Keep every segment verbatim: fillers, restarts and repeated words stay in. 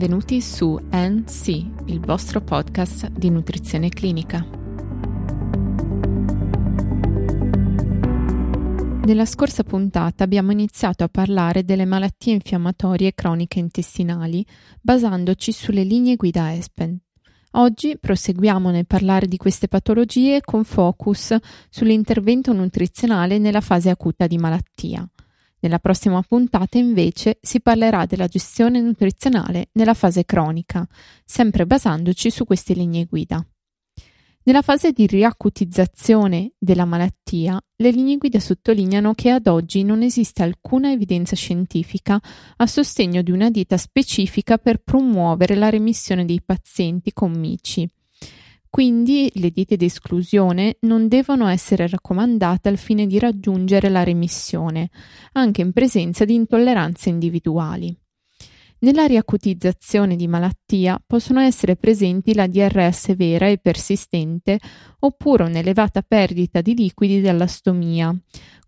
benvenuti su N C, il vostro podcast di nutrizione clinica. Nella scorsa puntata abbiamo iniziato a parlare delle malattie infiammatorie croniche intestinali, basandoci sulle linee guida ESPEN. Oggi proseguiamo nel parlare di queste patologie con focus sull'intervento nutrizionale nella fase acuta di malattia. Nella prossima puntata invece si parlerà della gestione nutrizionale nella fase cronica, sempre basandoci su queste linee guida. Nella fase di riacutizzazione della malattia, le linee guida sottolineano che ad oggi non esiste alcuna evidenza scientifica a sostegno di una dieta specifica per promuovere la remissione dei pazienti con M I C I. Quindi le diete di esclusione non devono essere raccomandate al fine di raggiungere la remissione, anche in presenza di intolleranze individuali. Nella riacutizzazione di malattia possono essere presenti la D R S vera e persistente oppure un'elevata perdita di liquidi dall'astomia,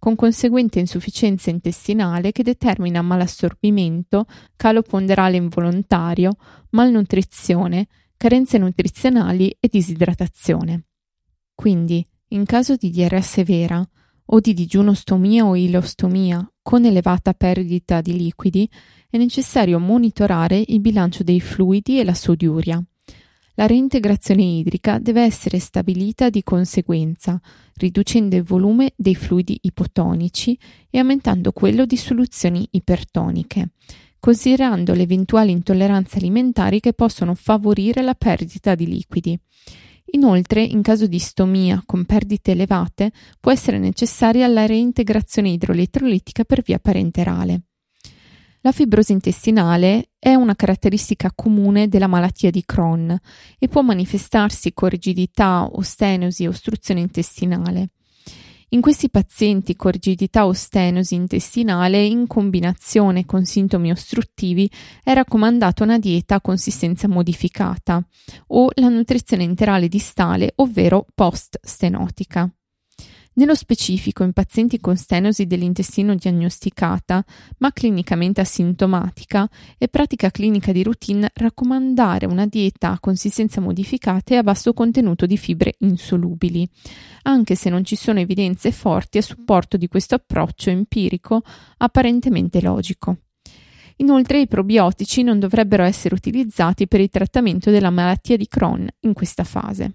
con conseguente insufficienza intestinale che determina malassorbimento, calo ponderale involontario, malnutrizione, carenze nutrizionali e disidratazione. Quindi, in caso di D R S vera o di digiunostomia o ileostomia con elevata perdita di liquidi, è necessario monitorare il bilancio dei fluidi e la sodiuria. La reintegrazione idrica deve essere stabilita di conseguenza, riducendo il volume dei fluidi ipotonici e aumentando quello di soluzioni ipertoniche, considerando le eventuali intolleranze alimentari che possono favorire la perdita di liquidi. Inoltre, in caso di istomia con perdite elevate, può essere necessaria la reintegrazione idroelettrolitica per via parenterale. La fibrosi intestinale è una caratteristica comune della malattia di Crohn e può manifestarsi con rigidità, ostenosi e ostruzione intestinale. In questi pazienti con rigidità o stenosi intestinale in combinazione con sintomi ostruttivi è raccomandata una dieta a consistenza modificata o la nutrizione enterale distale, ovvero post-stenotica. Nello specifico, in pazienti con stenosi dell'intestino diagnosticata, ma clinicamente asintomatica, è pratica clinica di routine raccomandare una dieta a consistenza modificata e a basso contenuto di fibre insolubili, anche se non ci sono evidenze forti a supporto di questo approccio empirico apparentemente logico. Inoltre, i probiotici non dovrebbero essere utilizzati per il trattamento della malattia di Crohn in questa fase.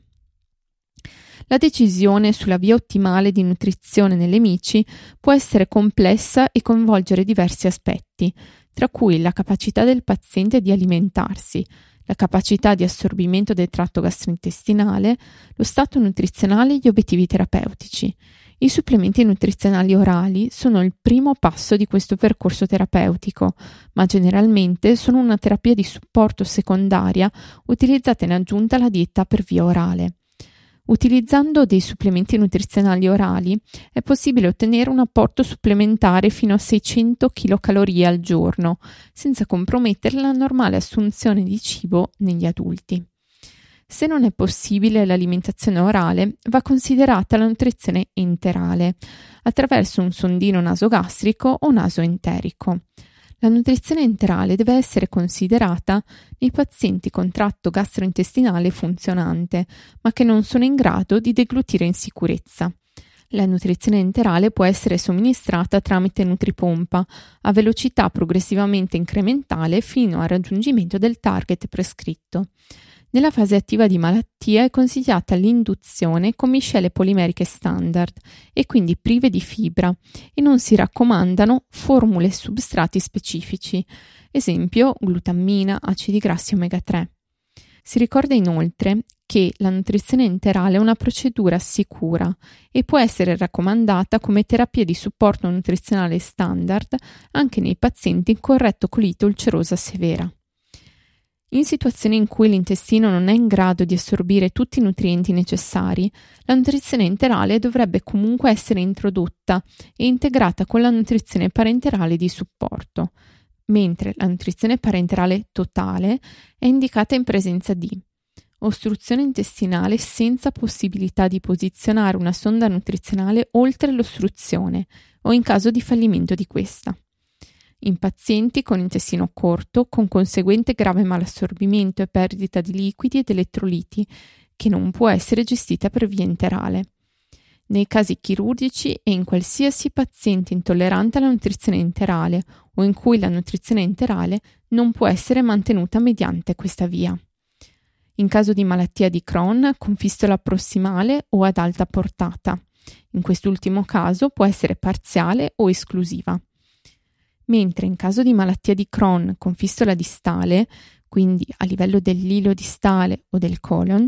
La decisione sulla via ottimale di nutrizione nelle M I C I può essere complessa e coinvolgere diversi aspetti, tra cui la capacità del paziente di alimentarsi, la capacità di assorbimento del tratto gastrointestinale, lo stato nutrizionale e gli obiettivi terapeutici. I supplementi nutrizionali orali sono il primo passo di questo percorso terapeutico, ma generalmente sono una terapia di supporto secondaria utilizzata in aggiunta alla dieta per via orale. Utilizzando dei supplementi nutrizionali orali è possibile ottenere un apporto supplementare fino a seicento chilocalorie al giorno, senza compromettere la normale assunzione di cibo negli adulti. Se non è possibile l'alimentazione orale, va considerata la nutrizione enterale, attraverso un sondino nasogastrico o nasoenterico. La nutrizione enterale deve essere considerata nei pazienti con tratto gastrointestinale funzionante, ma che non sono in grado di deglutire in sicurezza. La nutrizione enterale può essere somministrata tramite nutripompa a velocità progressivamente incrementale fino al raggiungimento del target prescritto. Nella fase attiva di malattia è consigliata l'induzione con miscele polimeriche standard e quindi prive di fibra e non si raccomandano formule e substrati specifici, esempio glutammina, acidi grassi omega tre. Si ricorda inoltre che la nutrizione enterale è una procedura sicura e può essere raccomandata come terapia di supporto nutrizionale standard anche nei pazienti con rettocolite ulcerosa severa. In situazioni in cui l'intestino non è in grado di assorbire tutti i nutrienti necessari, la nutrizione enterale dovrebbe comunque essere introdotta e integrata con la nutrizione parenterale di supporto, mentre la nutrizione parenterale totale è indicata in presenza di ostruzione intestinale senza possibilità di posizionare una sonda nutrizionale oltre l'ostruzione o in caso di fallimento di questa. in pazienti con intestino corto, con conseguente grave malassorbimento e perdita di liquidi ed elettroliti, che non può essere gestita per via enterale. Nei casi chirurgici e in qualsiasi paziente intollerante alla nutrizione enterale o in cui la nutrizione enterale non può essere mantenuta mediante questa via. In caso di malattia di Crohn con fistola prossimale o ad alta portata. In quest'ultimo caso può essere parziale o esclusiva. Mentre in caso di malattia di Crohn con fistola distale, quindi a livello dell'ilo distale o del colon,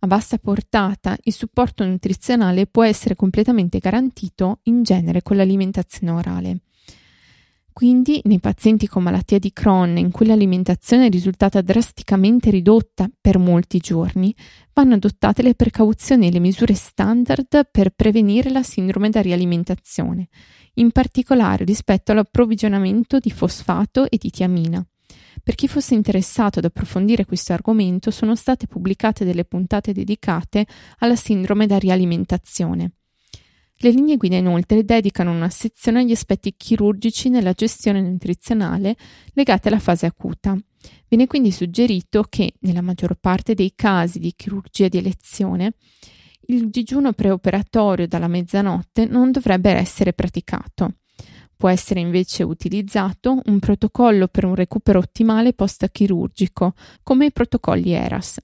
a bassa portata il supporto nutrizionale può essere completamente garantito in genere con l'alimentazione orale. Quindi nei pazienti con malattia di Crohn in cui l'alimentazione è risultata drasticamente ridotta per molti giorni, vanno adottate le precauzioni e le misure standard per prevenire la sindrome da rialimentazione, in particolare rispetto all'approvvigionamento di fosfato e di tiamina. Per chi fosse interessato ad approfondire questo argomento, sono state pubblicate delle puntate dedicate alla sindrome da rialimentazione. Le linee guida inoltre dedicano una sezione agli aspetti chirurgici nella gestione nutrizionale legate alla fase acuta. Viene quindi suggerito che, nella maggior parte dei casi di chirurgia di elezione, il digiuno preoperatorio dalla mezzanotte non dovrebbe essere praticato. Può essere invece utilizzato un protocollo per un recupero ottimale post-chirurgico, come i protocolli E R A S.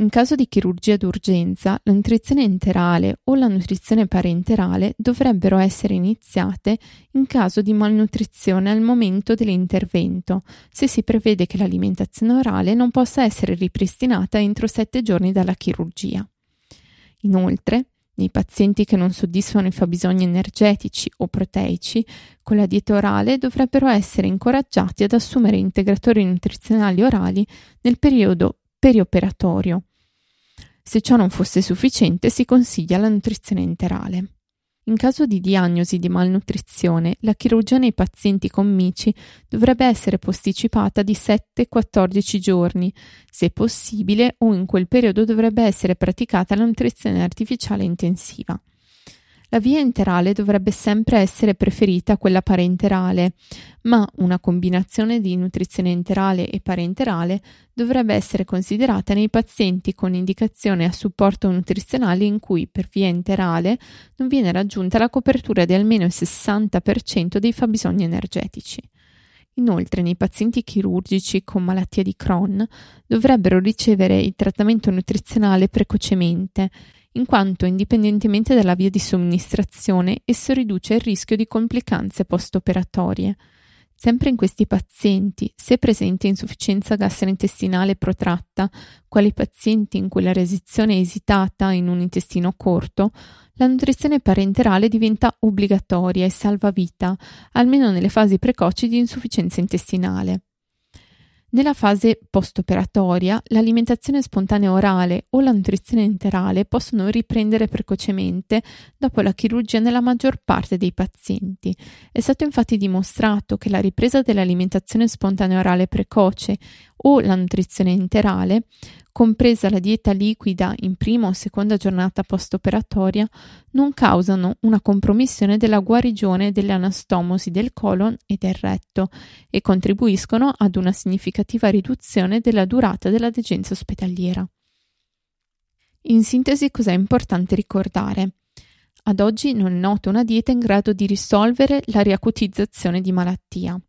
In caso di chirurgia d'urgenza, la nutrizione enterale o la nutrizione parenterale dovrebbero essere iniziate in caso di malnutrizione al momento dell'intervento, se si prevede che l'alimentazione orale non possa essere ripristinata entro sette giorni dalla chirurgia. Inoltre, nei pazienti che non soddisfano i fabbisogni energetici o proteici, con la dieta orale dovrebbero essere incoraggiati ad assumere integratori nutrizionali orali nel periodo perioperatorio. Se ciò non fosse sufficiente, si consiglia la nutrizione enterale. In caso di diagnosi di malnutrizione, la chirurgia nei pazienti con M I C I dovrebbe essere posticipata di sette a quattordici giorni, se possibile, o in quel periodo dovrebbe essere praticata la nutrizione artificiale intensiva. La via enterale dovrebbe sempre essere preferita a quella parenterale, ma una combinazione di nutrizione enterale e parenterale dovrebbe essere considerata nei pazienti con indicazione a supporto nutrizionale in cui per via enterale non viene raggiunta la copertura di almeno il sessanta per cento dei fabbisogni energetici. Inoltre, nei pazienti chirurgici con malattia di Crohn dovrebbero ricevere il trattamento nutrizionale precocemente, in quanto indipendentemente dalla via di somministrazione esso riduce il rischio di complicanze postoperatorie. Sempre in questi pazienti, se presente insufficienza gastrointestinale protratta, quali pazienti in cui la resizione è esitata in un intestino corto, la nutrizione parenterale diventa obbligatoria e salvavita, almeno nelle fasi precoci di insufficienza intestinale. Nella fase postoperatoria, l'alimentazione spontanea orale o la nutrizione enterale possono riprendere precocemente dopo la chirurgia nella maggior parte dei pazienti. È stato infatti dimostrato che la ripresa dell'alimentazione spontanea orale precoce o la nutrizione enterale, compresa la dieta liquida in prima o seconda giornata postoperatoria, non causano una compromissione della guarigione delle anastomosi del colon e del retto e contribuiscono ad una significativa riduzione della durata della degenza ospedaliera. In sintesi, cos'è importante ricordare? Ad oggi non è nota una dieta in grado di risolvere la riacutizzazione di malattia.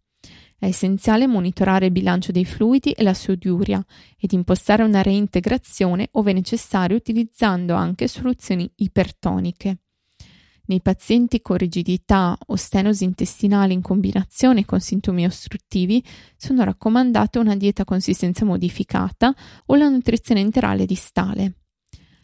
È essenziale monitorare il bilancio dei fluidi e la sodiuria ed impostare una reintegrazione ove necessario utilizzando anche soluzioni ipertoniche. Nei pazienti con rigidità o stenosi intestinali in combinazione con sintomi ostruttivi sono raccomandate una dieta a consistenza modificata o la nutrizione enterale distale.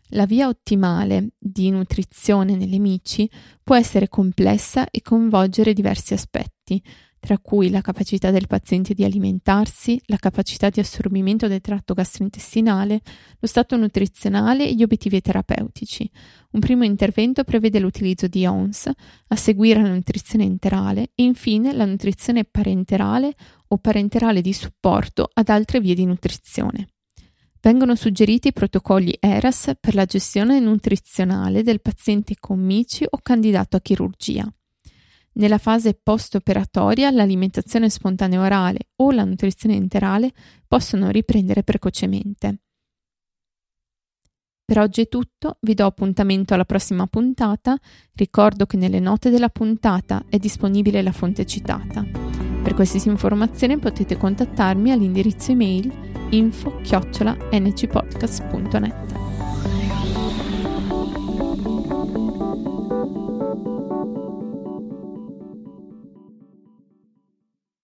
La via ottimale di nutrizione nelle M I C I può essere complessa e coinvolgere diversi aspetti, tra cui la capacità del paziente di alimentarsi, la capacità di assorbimento del tratto gastrointestinale, lo stato nutrizionale e gli obiettivi terapeutici. Un primo intervento prevede l'utilizzo di O N S, a seguire la nutrizione enterale e infine la nutrizione parenterale o parenterale di supporto ad altre vie di nutrizione. Vengono suggeriti i protocolli E R A S per la gestione nutrizionale del paziente con M I C I o candidato a chirurgia. Nella fase post-operatoria l'alimentazione spontanea orale o la nutrizione enterale possono riprendere precocemente. Per oggi è tutto, vi do appuntamento alla prossima puntata, ricordo che nelle note della puntata è disponibile la fonte citata. Per qualsiasi informazione potete contattarmi all'indirizzo email info chiocciola n c podcast punto net.